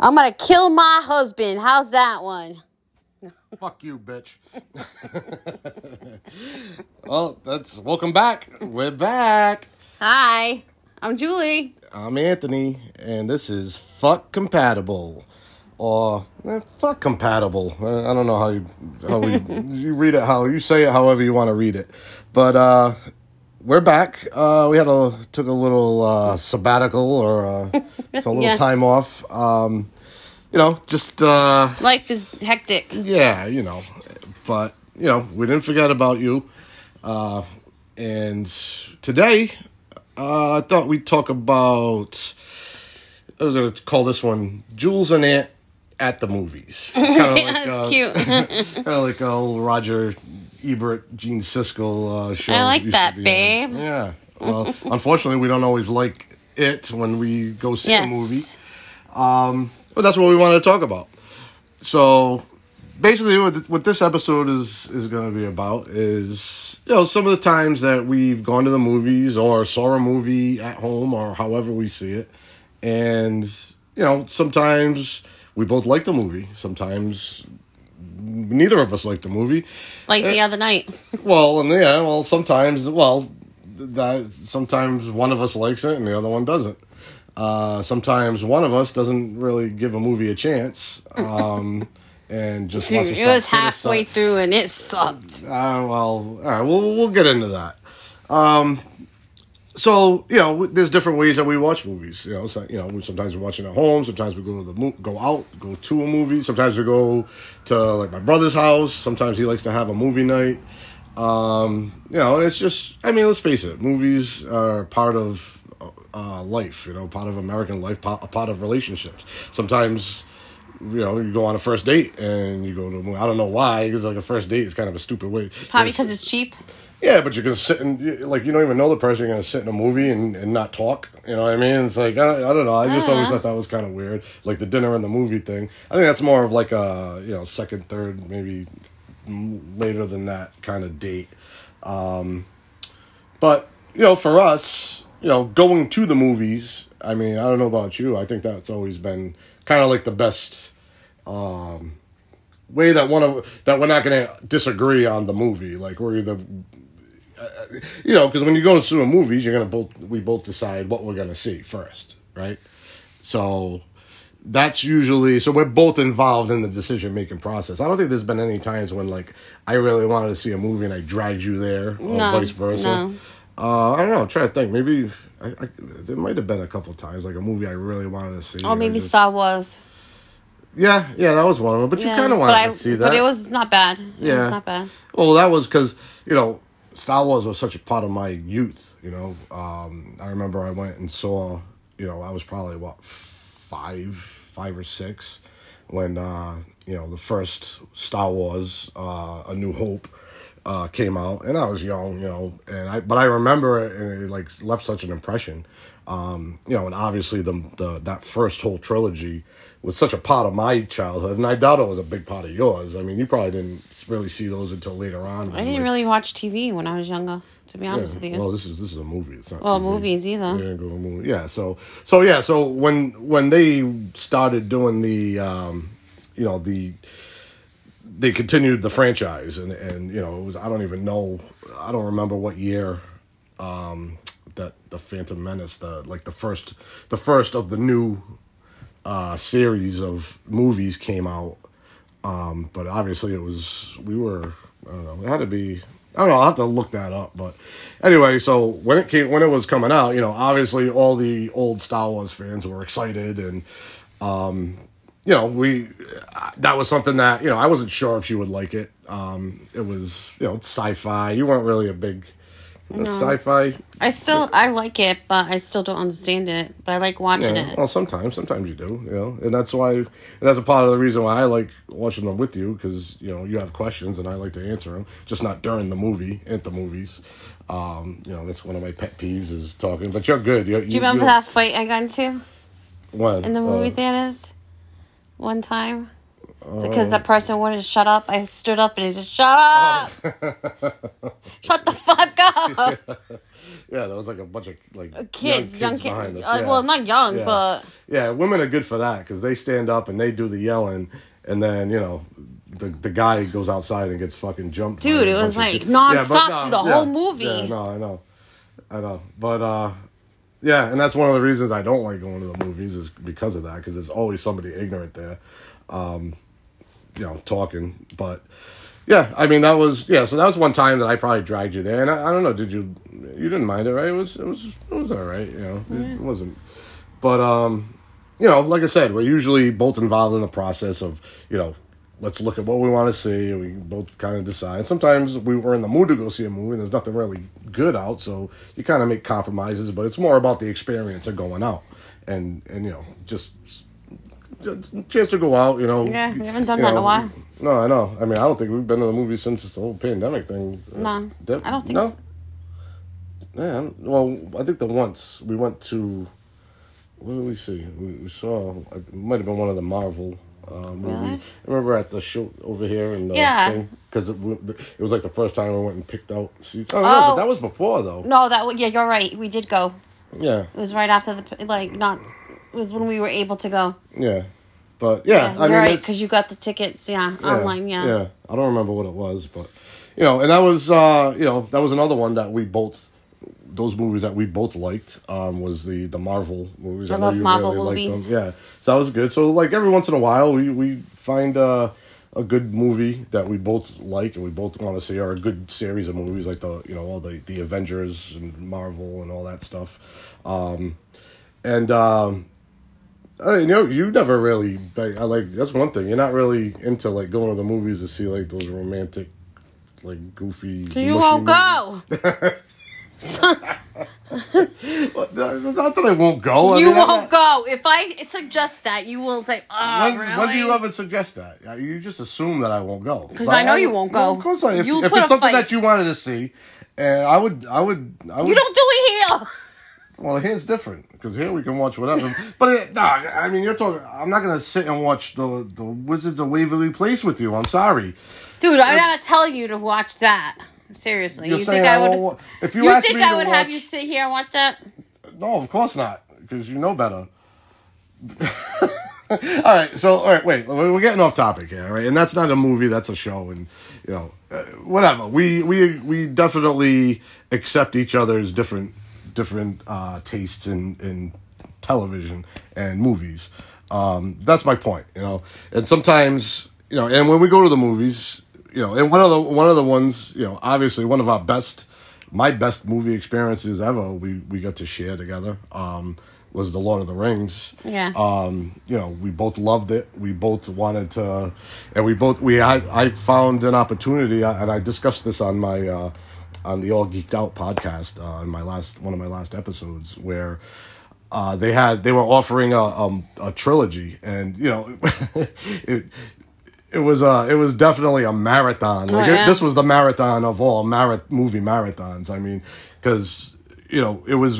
I'm going to kill my husband. How's that one? Fuck you, bitch. Well, that's welcome back. We're back. Hi, I'm Julie. I'm Anthony, and this is Fuck Compatible. Or Fuck Compatible. I don't know how you read it, how you say it, however you want to read it. But we're back. We took a little sabbatical or so a little time off. Life is hectic. Yeah, but we didn't forget about you. And today, I thought we'd talk about. I was gonna call this one "Jules and Aunt at the Movies." That's cute. Kind of like a old Roger Ebert, Gene Siskel show. I like that, babe. On. Yeah. Well, unfortunately, we don't always like it when we go see a movie. But that's what we wanted to talk about. So, basically, what this episode is going to be about is some of the times that we've gone to the movies or saw a movie at home or however we see it, and sometimes we both like the movie. Sometimes neither of us like the movie. Like the other night. Sometimes one of us likes it and the other one doesn't. Sometimes one of us doesn't really give a movie a chance, and just wants to stop. It was halfway through and it sucked. All right, we'll get into that. There's different ways that we watch movies. Sometimes we're watching at home. Sometimes we go to go to a movie. Sometimes we go to my brother's house. Sometimes he likes to have a movie night. It's just, let's face it, movies are part of. Life, part of American life, part of relationships. Sometimes, you go on a first date and you go to a movie. I don't know why, because a first date is kind of a stupid way. Probably because it's cheap. Yeah, but you're going to sit and, you don't even know the person. You're going to sit in a movie and not talk. You know what I mean? It's like, I don't know. I just always thought that was kind of weird. Like the dinner and the movie thing. I think that's more of like a, second, third, maybe later than that kind of date. But, for us... going to the movies, I don't know about you, I think that's always been kind of like the best way that we're not going to disagree on the movie. Like, we're either, because when you go to the movies, we both decide what we're going to see first, right? So that's usually, we're both involved in the decision-making process. I don't think there's been any times when, I really wanted to see a movie and I dragged you there, or vice versa. No. I don't know. I'm trying to think. Maybe there might have been a couple times, a movie I really wanted to see. Oh, maybe Star Wars. Yeah, that was one of them. But you kind of wanted to see that. But it was not bad. Yeah. It was not bad. Well, that was because, Star Wars was such a part of my youth, I remember I went and saw, I was probably, five or six when, the first Star Wars, A New Hope. Came out, and I was young, but I remember it, and it left such an impression, and obviously that first whole trilogy was such a part of my childhood, and I doubt it was a big part of yours. You probably didn't really see those until later on. I didn't really watch TV when I was younger, to be honest with you. Well, this is a movie. It's not TV. Movies either. We didn't go to a movie. Yeah, so when they started doing the, they continued the franchise, and it was, I don't remember what year that the Phantom Menace, the first of the new series of movies came out. But obviously I'll have to look that up. But anyway, so when it was coming out, obviously all the old Star Wars fans were excited and, that was something that, I wasn't sure if you would like it. It was, sci-fi. You weren't really a big sci-fi. I like it, but I still don't understand it. But I like watching it. Well, sometimes you do, and that's why, and that's a part of the reason why I like watching them with you, because, you have questions and I like to answer them, just not during the movie, at the movies. That's one of my pet peeves is talking, but you're good. Do you remember that fight I got into? When? In the movie theaters? One time? Because that person wouldn't shut up. I stood up and he said, shut up! Shut the fuck up! Yeah, there was like a bunch of like young kids behind us. Yeah. Well, not young, but... Yeah, women are good for that because they stand up and they do the yelling and then, you know... The guy goes outside and gets fucking jumped. Dude, it was like nonstop through the whole movie. Yeah, no, I know. But, yeah, and that's one of the reasons I don't like going to the movies is because of that, because there's always somebody ignorant there, you know, talking. But, yeah, I mean, that was one time that I probably dragged you there. And I don't know, you didn't mind it, right? It was all right, you know. Yeah. It wasn't. But, you know, like I said, we're usually both involved in the process of, you know, let's look at what we want to see. We both kind of decide. Sometimes we were in the mood to go see a movie and there's nothing really good out, so you kind of make compromises, but it's more about the experience of going out. And you know, just a chance to go out, you know. Yeah, we haven't done that in a while. No, I know. I mean, I don't think we've been to the movies since the whole pandemic thing. No, I don't think so. Yeah, well, I think the once we went to... What did we see? We saw... It might have been one of the Marvel... Really? I remember at the show over here and because it was like the first time we went and picked out seats. I don't know, but that was before though. No, you're right. We did go. Yeah, it was right after It was when we were able to go. Yeah, but I mean, right, because you got the tickets. Yeah, online. Yeah, I don't remember what it was, but you know, and that was that was another one that we both. Those movies that we both liked was the Marvel movies. I love Marvel movies. Yeah, so that was good. So like every once in a while, we find a good movie that we both like and we both want to see, or a good series of movies like all the Avengers and Marvel and all that stuff. I mean, you never really. That's one thing. You're not really into like going to the movies to see like those romantic, like goofy. You won't go. Not that I won't go. I mean, you won't go. If I suggest that, you will say, "Oh, really?" When do you ever suggest that? You just assume that I won't go because I know you won't go. Well, of course, if it's something that you wanted to see, and I would. You don't do it here. Well, here's different because here we can watch whatever. But I mean, you're talking. I'm not gonna sit and watch the Wizards of Waverly Place with you. I'm sorry, dude. I'm not telling you to watch that. Seriously, you think I would? If you asked me to watch, have you sit here and watch that? No, of course not, because you know better. All right, wait, we're getting off topic here, right? And that's not a movie; that's a show, and you know, whatever. We definitely accept each other's different tastes in television and movies. That's my point, you know. And sometimes, you know, and when we go to the movies. You know, and one of the ones, you know, obviously one of my best movie experiences ever we got to share together was The Lord of the Rings. Yeah. You know, we both loved it. We both wanted to, and I found an opportunity, and I discussed this on my on the All Geeked Out podcast in one of my last episodes where. They were offering a trilogy, and you know. It was definitely a marathon. Like, this was the marathon of all movie marathons. I mean, because you know it was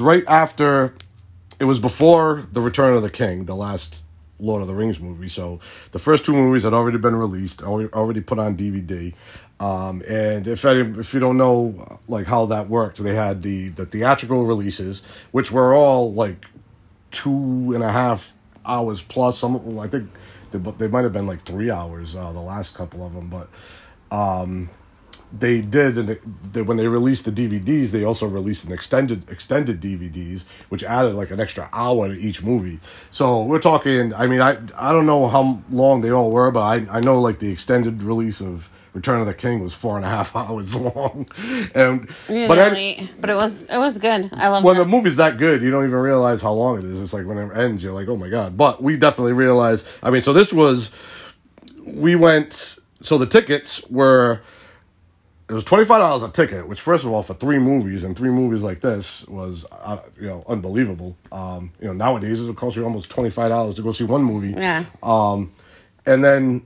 before The Return of the King, the last Lord of the Rings movie. So the first two movies had already been released, already put on DVD. And if you don't know like how that worked, they had the theatrical releases, which were all like 2.5 hours plus. Some I think. They might have been like 3 hours, the last couple of them. But they did, and when they released the DVDs, they also released an extended DVDs, which added like an extra hour to each movie. So we're talking, I mean, I don't know how long they all were, but I know like the extended release of Return of the King was 4.5 hours long. But it was good. I love it. When the movie's that good, you don't even realize how long it is. It's like when it ends, you're like, oh my God. But we definitely realized, I mean, so the tickets were... It was $25 a ticket, which, first of all, for three movies like this was, unbelievable. You know, nowadays it costs you almost $25 to go see one movie. Yeah. And then,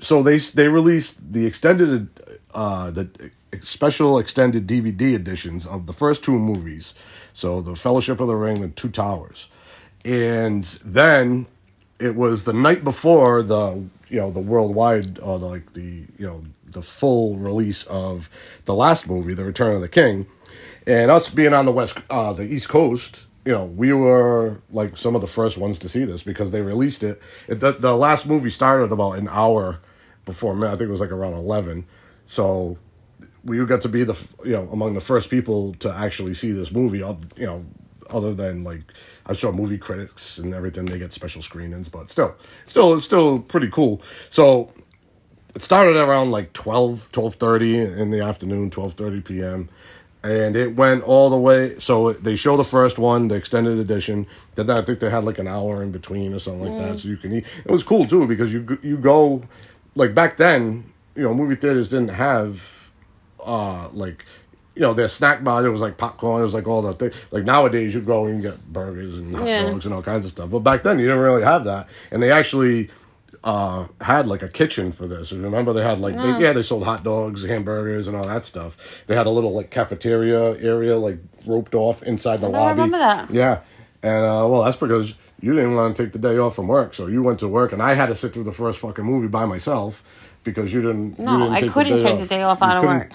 so they released the extended, the special extended DVD editions of the first two movies, so the Fellowship of the Ring and Two Towers, and then it was the night before the worldwide the full release of the last movie, The Return of the King, and us being on the East Coast, we were like some of the first ones to see this because they released it. The last movie started about an hour before midnight. I think it was like around 11. So we got to be among the first people to actually see this movie. Other than I'm sure movie critics and everything, they get special screenings, but still pretty cool. So it started around 12:30 in the afternoon, 12:30 p.m. And it went all the way. So they show the first one, the extended edition. Then I think they had an hour in between or something like that, so you can eat. It was cool too because you go back then, movie theaters didn't have their snack bar. There was popcorn. It was all that thing. Nowadays, you go and you get burgers and hot dogs and all kinds of stuff. But back then, you didn't really have that. And they actually had a kitchen for this. Remember, they had they sold hot dogs, hamburgers, and all that stuff. They had a little cafeteria area roped off inside the lobby. I remember that. Yeah, and that's because you didn't want to take the day off from work, so you went to work, and I had to sit through the first fucking movie by myself because you didn't. No, I couldn't take the day off out of work.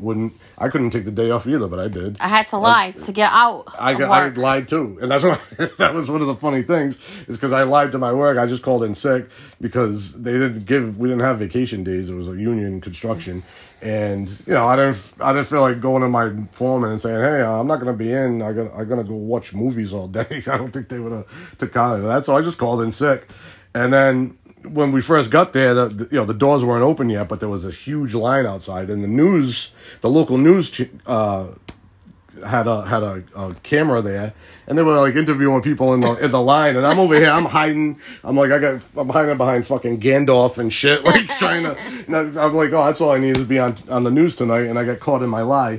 Wouldn't. I couldn't take the day off either, but I did. I had to lie to get out. I lied too, and that's that was one of the funny things is because I lied to my work. I just called in sick because we didn't have vacation days. It was a union construction, and I didn't feel like going to my foreman and saying, "Hey, I'm not gonna be in. I'm gonna go watch movies all day." I don't think they would have took out of that, so I just called in sick, and then. When we first got there, the doors weren't open yet, but there was a huge line outside, and the local news had a camera there, and they were interviewing people in the line, and I'm over here, I'm hiding, I'm hiding behind fucking Gandalf and shit, trying to, I'm oh, that's all I need is to be on the news tonight, and I got caught in my lie.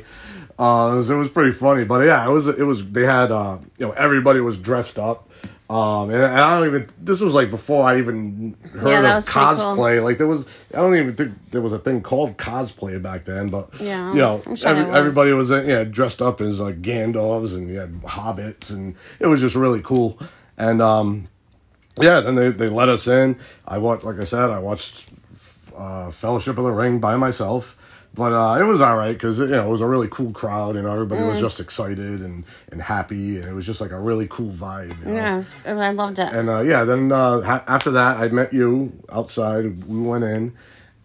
It was pretty funny, but yeah, it was. They had everybody was dressed up. And I don't even, this was before I even heard of cosplay. Cool. I don't even think there was a thing called cosplay back then, but I'm sure everybody was dressed up as Gandalfs and hobbits, and it was just really cool. And then they let us in. I watched Fellowship of the Ring by myself. But it was all right because it was a really cool crowd and everybody was just excited and happy, and it was just a really cool vibe. Yeah, I loved it. And after that, I met you outside. We went in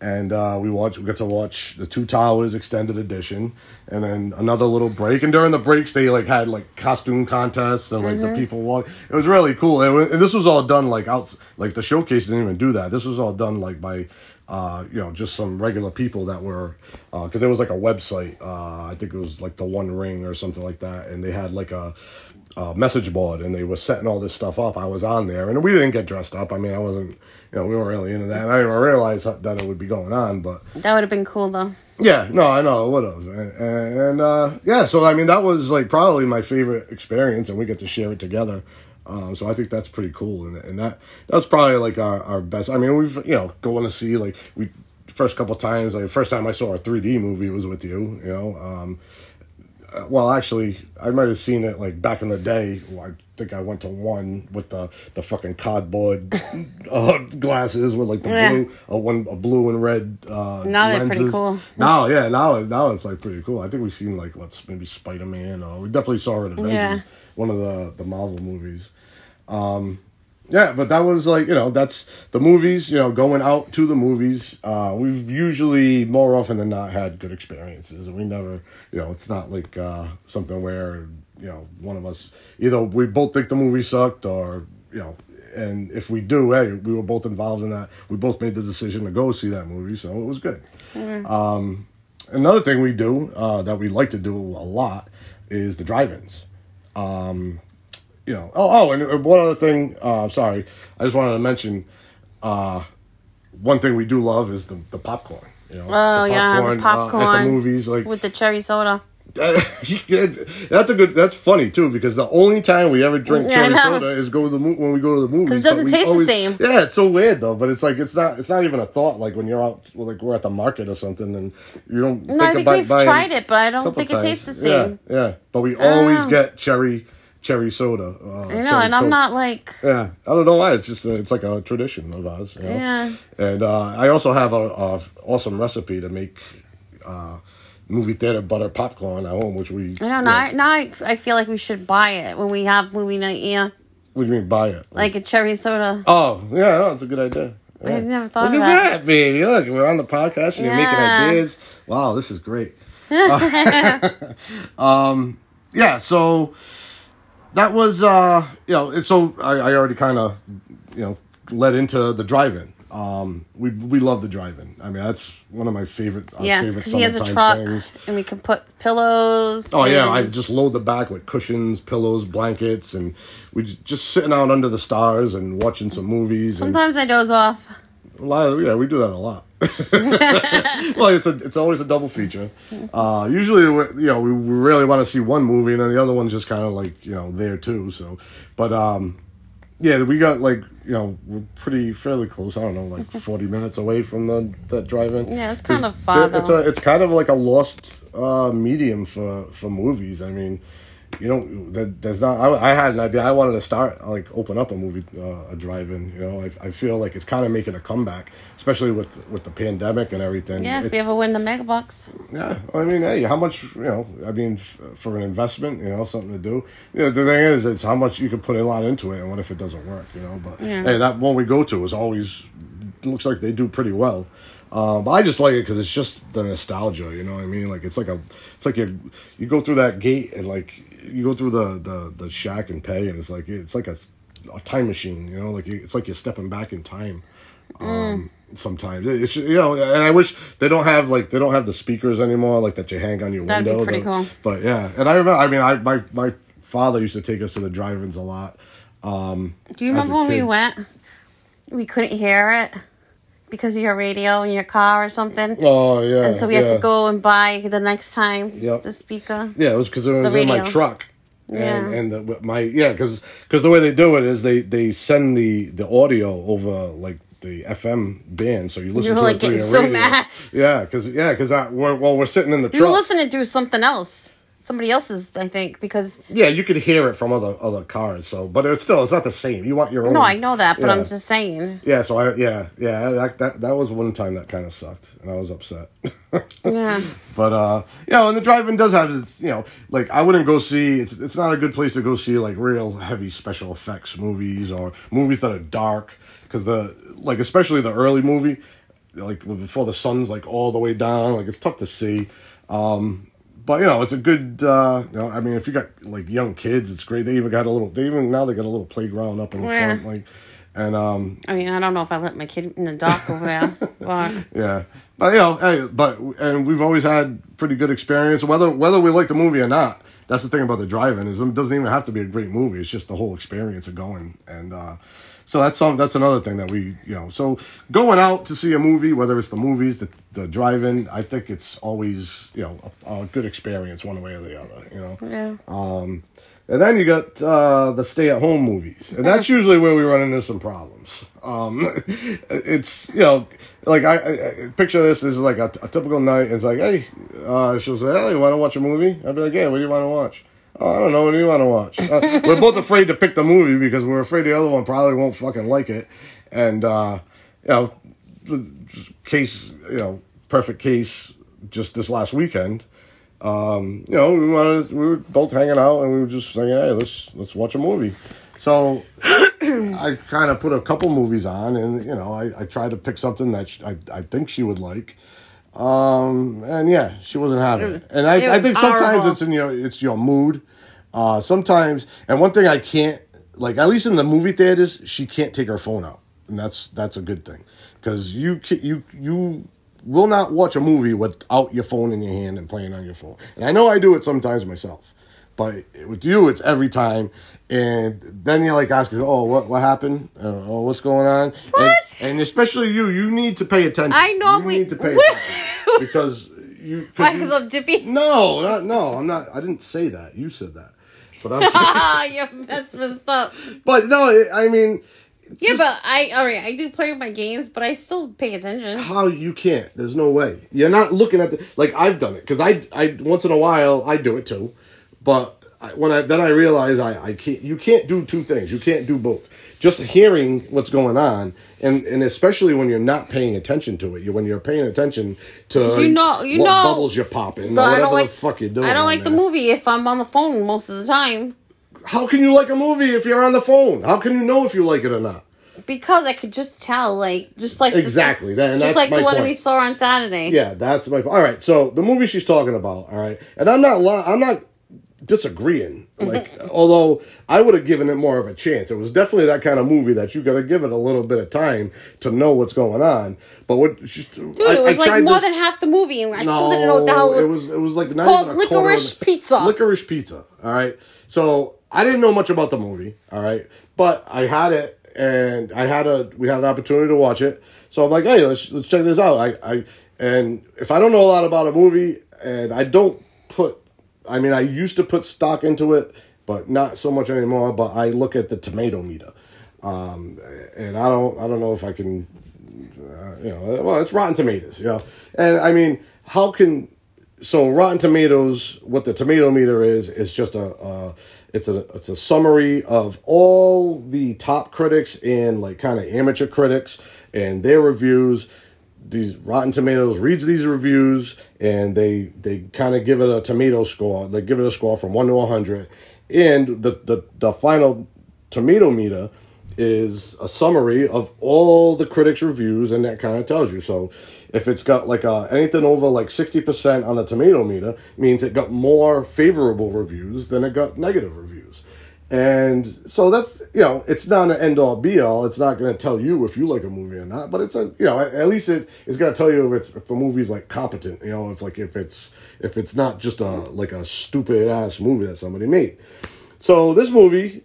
and we got to watch The Two Towers extended edition, and then another little break. And during the breaks, they had costume contests and the people walk. It was really cool. And this was all done the showcase didn't even do that. This was all done by. Just some regular people that were, because there was a website, I think it was The One Ring or something like that, and they had a message board, and they were setting all this stuff up. I was on there, and we didn't get dressed up. I mean, I wasn't, we weren't really into that, and I didn't realize that it would be going on, but... That would have been cool, though. Yeah, no, I know, it would have, so, I mean, that was, probably my favorite experience, and we get to share it together. So I think that's pretty cool, and that's probably our best. I mean, we've going to see first couple times. First time I saw a 3D movie was with you. Well, actually, I might have seen it back in the day. Well, I think I went to one with the fucking cardboard glasses with the blue, a blue and red. Now lenses. They're pretty cool. Now it's pretty cool. I think we've seen maybe Spider-Man, or we definitely saw it in Avengers. Yeah. One of the Marvel movies. But that was that's the movies, going out to the movies. We've usually more often than not had good experiences, and we never, it's not something where, one of us, either we both think the movie sucked or, and if we do, hey, we were both involved in that. We both made the decision to go see that movie, so it was good. Mm-hmm. Another thing we do that we like to do a lot is the drive-ins. And one other thing, sorry, I just wanted to mention, one thing we do love is the popcorn, the popcorn at the movies, with the cherry soda. That's funny too, because the only time we ever drink cherry soda is when we go to the movies. Because it doesn't taste the same. Yeah, it's so weird though, but it's it's not even a thought when you're out, we're at the market or something, and you don't. No, I think we've tried it, but I don't think it tastes the same. Yeah, but we always get cherry cherry soda. I know, and Coke. I'm not like... Yeah, I don't know why. It's just it's like a tradition of ours. You know? Yeah. And I also have a awesome recipe to make movie theater butter popcorn at home, which we... I feel like we should buy it when we night, yeah. What do you mean buy it? Like a cherry soda. Oh, yeah, that's a good idea. Yeah. I never thought of that. Look at that, baby. Look, we're on the podcast and you're making ideas. Wow, this is great. Yeah, so that was, I already kind of, led into the drive-in. We love the drive-in. I mean, that's one of my favorite. Yes, because he has a truck, things. And we can put pillows. Oh yeah, I just load the back with cushions, pillows, blankets, and we just sitting out under the stars and watching some movies. Sometimes I doze off. We do that a lot. Well, it's always a double feature. Usually, we really want to see one movie, and then the other one's just kind of like there too. So, but. Yeah, we got we're fairly close. I don't know, 40 minutes away from that drive-in. Yeah, it's kind of far though. It's kind of like a lost medium for movies. I mean, there's not. I had an idea. I wanted to start open up a movie, a drive-in. I feel like it's kind of making a comeback, especially with the pandemic and everything. Yeah, if you ever win the mega box. Yeah, I mean, hey, how much? For an investment, something to do. The thing is, it's how much you can put a lot into it, and what if it doesn't work? But hey, that one we go to is always looks like they do pretty well. But I just like it because it's just the nostalgia. You know what I mean? Like you go through that gate and you go through the shack and pay, and it's like a time machine, it's like you're stepping back in time. Sometimes it's, and I wish they don't have the speakers anymore, that you hang on your window. That'd be pretty cool. But yeah. And I remember, my father used to take us to the drive-ins a lot. Do you remember when we went, we couldn't hear it because of your radio in your car or something? Oh, yeah. And so we had to go and buy the next time the speaker. Yeah, it was because it was in my truck. Because the way they do it is they send the audio over, the FM band, so you listen to it through your radio. You're, getting so mad. Yeah, because we're sitting in the truck. You were listening to something else. Somebody else's, I think, because... Yeah, you could hear it from other cars, so... But it's not the same. You want your own... No, I know that, but I'm just saying. Yeah, so that was one time that kind of sucked, and I was upset. Yeah. But, and the drive-in does have its, I wouldn't go see... It's not a good place to go see, real heavy special effects movies or movies that are dark, because especially the early movie, before the sun's, all the way down, it's tough to see. But it's a good. If you got young kids, it's great. They got a little playground up in the front. I don't know if I let my kid in the dock over there. Yeah, but and we've always had pretty good experience. Whether we like the movie or not, that's the thing about the drive-in is it doesn't even have to be a great movie. It's just the whole experience of going and. So that's another thing that we, so going out to see a movie, whether it's the movies, the drive-in, I think it's always, a good experience one way or the other, Yeah. And then you got the stay-at-home movies. And that's usually where we run into some problems. I picture this is like a typical night. And it's like, hey, she'll say, hey, you want to watch a movie? I'd be like, yeah, what do you want to watch? Oh, I don't know. What do you want to watch? We're both afraid to pick the movie because we're afraid the other one probably won't fucking like it. And, perfect case just this last weekend. We were both hanging out and we were just saying, hey, let's watch a movie. So I kind of put a couple movies on and, I tried to pick something that I think she would like. She wasn't having it. And I think sometimes horrible. It's in your mood. Sometimes, and one thing I can't, at least in the movie theaters, she can't take her phone out. And that's a good thing. Because you will not watch a movie without your phone in your hand and playing on your phone. And I know I do it sometimes myself. But with you, it's every time. And then you're asking, oh, what happened? Oh, what's going on? What? And especially you need to pay attention. I normally need to pay attention. Because you... Why? Because I'm dippy? No, I'm not. I didn't say that. You said that. But I'm saying... You're messed up. But no, I mean... Yeah, but I do play my games, but I still pay attention. How you can't? There's no way. You're not looking at the... I've done it. Because I once in a while, I do it too. But Then I realized I can't. You can't do two things. You can't do both. Just hearing what's going on, and especially when you're not paying attention to it. When you're paying attention to you know, bubbles you're popping, whatever the fuck you're doing. I don't like the movie if I'm on the phone most of the time. How can you like a movie if you're on the phone? How can you know if you like it or not? Because I could just tell, exactly. That's the one we saw on Saturday. Yeah, that's my point. All right, so the movie she's talking about. All right, and I'm not disagreeing, although I would have given it more of a chance. It was definitely that kind of movie that you got to give it a little bit of time to know what's going on. But it was more than half the movie, and I still didn't know what the hell it was called. Licorice Pizza. All right, so I didn't know much about the movie. All right, but I had it, and we had an opportunity to watch it. So I'm like, hey, let's check this out. And if I don't know a lot about a movie, and I used to put stock into it, but not so much anymore. But I look at the tomato meter, and I don't know if I can, it's Rotten Tomatoes, And I mean, Rotten Tomatoes, what the tomato meter is just it's a summary of all the top critics and kind of amateur critics and their reviews. These Rotten Tomatoes reads these reviews, and they kind of give it a tomato score. They give it a score from 1 to 100, and the final tomato meter is a summary of all the critics' reviews, and that kind of tells you. So if it's got anything over 60% on the tomato meter, means it got more favorable reviews than it got negative reviews. And so that's, it's not an end-all be-all. It's not going to tell you if you like a movie or not, but it's at least it's going to tell you if the movie's competent, if it's not just a stupid ass movie that somebody made. So this movie,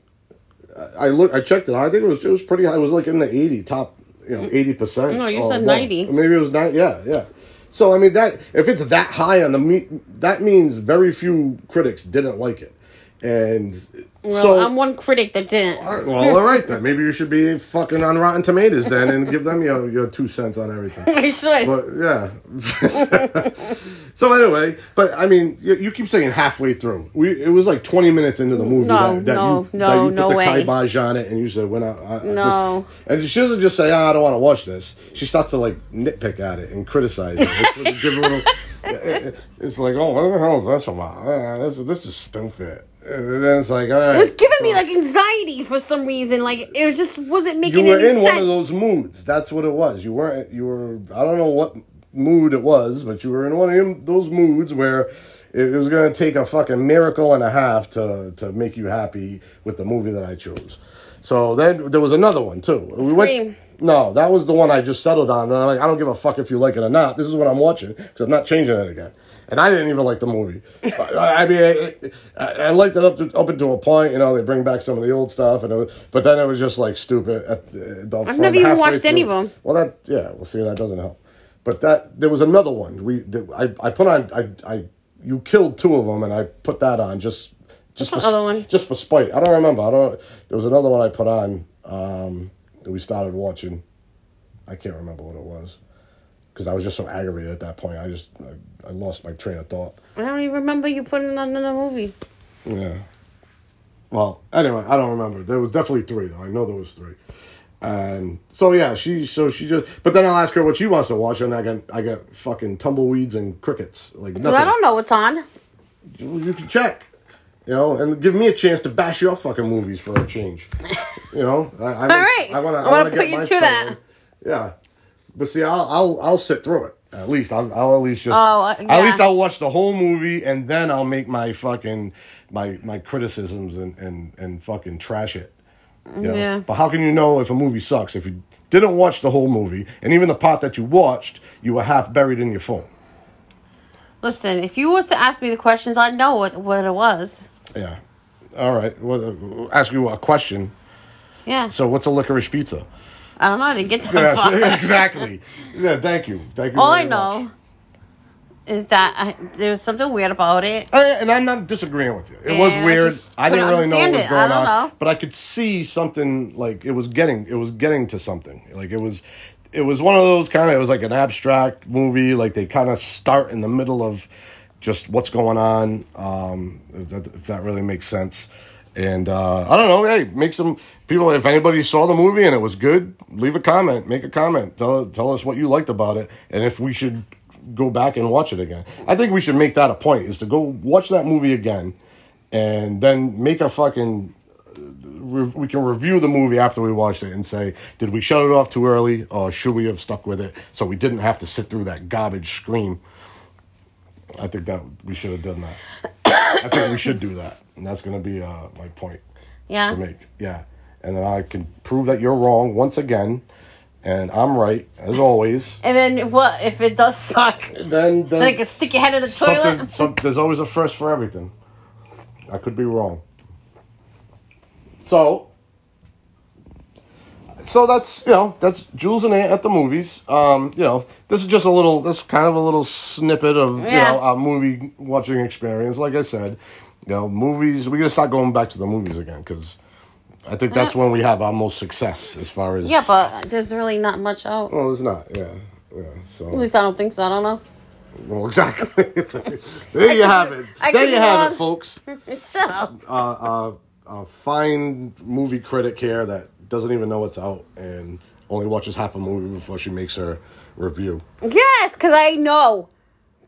I checked it. I think it was pretty high. It was in the 80%. No, you said 90. Maybe it was 90. Yeah. So I mean that if it's that high on the that means very few critics didn't like it. And well, so, I'm one critic that didn't. All right then. Maybe you should be fucking on Rotten Tomatoes then and give them your 2 cents on everything. I should. But yeah. So anyway, but I mean, you keep saying halfway through. It was 20 minutes into the movie that you put the kibosh on it and you said, "When no," and she doesn't just say, "I don't want to watch this." She starts to nitpick at it and criticize it. It's "Oh, what the hell is this about? This is stupid." And then it's all right. It was giving me anxiety for some reason. It just wasn't making any sense. You were in one of those moods. That's what it was. You were. I don't know what mood it was, but you were in one of those moods where it was going to take a fucking miracle and a half to make you happy with the movie that I chose. So then there was another one too. Scream. No, that was the one I just settled on. And I'm I don't give a fuck if you like it or not. This is what I'm watching because I'm not changing it again. And I didn't even like the movie. I mean, I liked it up until a point. They bring back some of the old stuff, but then it was just stupid. I've never even watched any of them. Well, we'll see. That doesn't help. But there was another one. You killed 2 of them, and I put that on just for spite. I don't remember. There was another one I put on. That we started watching. I can't remember what it was. Because I was just so aggravated at that point. I lost my train of thought. I don't even remember you putting on another movie. Yeah. Well, anyway, I don't remember. There was definitely 3, though. I know there was 3. And so, yeah, she just... But then I'll ask her what she wants to watch, and I got fucking tumbleweeds and crickets. Nothing. Well, I don't know what's on. You can check. And give me a chance to bash your fucking movies for a change. All right. I want to put you to that. Yeah. But see, I'll sit through it. At least I'll at least just. Yeah. At least I'll watch the whole movie and then I'll make my fucking my criticisms and fucking trash it. Yeah. But how can you know if a movie sucks if you didn't watch the whole movie and even the part that you watched you were half buried in your phone? Listen, if you was to ask me the questions, I'd know what it was. Yeah. All right. Well, ask you a question. Yeah. So what's a licorice pizza? I don't know. I didn't get that far. Exactly. Yeah, thank you. Thank you. All I know is that there's something weird about it. And I'm not disagreeing with you. It was weird. I didn't really know what was going on. But I could see something it was getting to something. It was one of those it was an abstract movie. They kind of start in the middle of just what's going on, if that really makes sense. And I don't know, hey, make some people, if anybody saw the movie and it was good, leave a comment, make a comment, tell us what you liked about it, and if we should go back and watch it again. I think we should make that a point, is to go watch that movie again, and then make a fucking... we can review the movie after we watched it and say, did we shut it off too early, or should we have stuck with it so we didn't have to sit through that garbage scream? I think that we should have done that. I think we should do that, and that's going to be my point to make. Yeah. And then I can prove that you're wrong once again, and I'm right, as always. And then what? If it does suck, then I can stick your head in the toilet? There's always a first for everything. I could be wrong. So that's, that's Jules and Aunt at the movies. This is just kind of a little snippet of, our movie watching experience. Like I said, movies, we're going to start going back to the movies again, because I think that's when we have our most success as far as... Yeah, but there's really not much out. Well, there's not, yeah. So. At least I don't think so, I don't know. Well, exactly. There you have it. There you have it, folks. Shut up. A fine movie critic here that doesn't even know it's out and only watches half a movie before she makes her review. Yes, because I know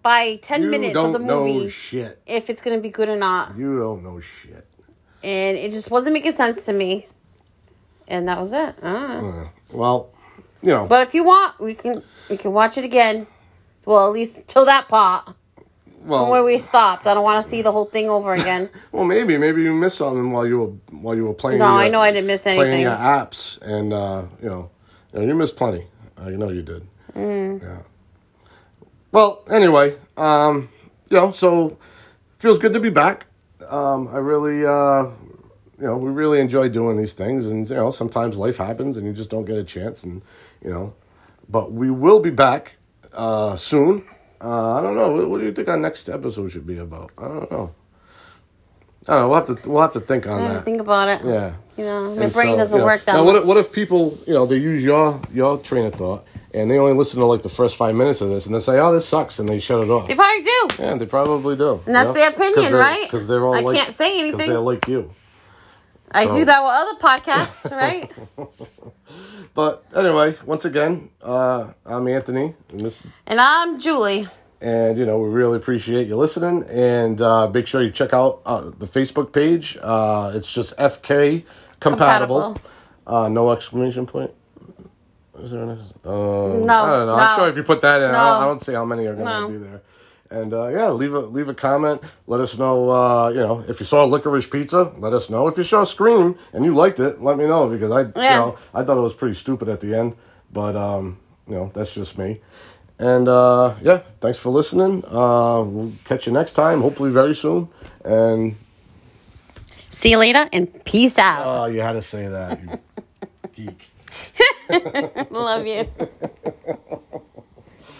by 10 minutes of the movie shit. If it's going to be good or not. You don't know shit. And it just wasn't making sense to me. And that was it. Well, But if you want, we can watch it again. Well, at least till that part. Well, from where we stopped. I don't want to see the whole thing over again. Well, maybe you missed something while you were playing. No, I know I didn't miss anything. Playing your apps, and you missed plenty. I know you did. Mm. Yeah. Well, anyway, so feels good to be back. I really, we really enjoy doing these things, and sometimes life happens and you just don't get a chance, and but we will be back soon. I don't know. What do you think our next episode should be about? I don't know. We'll have to think on that. Think about it. Yeah. My brain doesn't work that much. Now, what if people, they use your train of thought and they only listen to like the first 5 minutes of this and they say, "Oh, this sucks," and they shut it off. They probably do. Yeah, they probably do. And that's their opinion, right? Because they're all I can't say anything. Because they're like you. I do that with other podcasts, right? But anyway, once again, I'm Anthony. And I'm Julie. And, we really appreciate you listening. And make sure you check out the Facebook page. It's just FK Compatible. No exclamation point. Is there an no. I don't know. No. I'm sure if you put that in, no. I don't see how many are going to be there. And, leave a comment. Let us know, if you saw Licorice Pizza, let us know. If you saw Scream and you liked it, let me know, because I thought it was pretty stupid at the end. But, that's just me. And, thanks for listening. We'll catch you next time, hopefully very soon. And see you later, and peace out. Oh, you had to say that, you geek. Love you.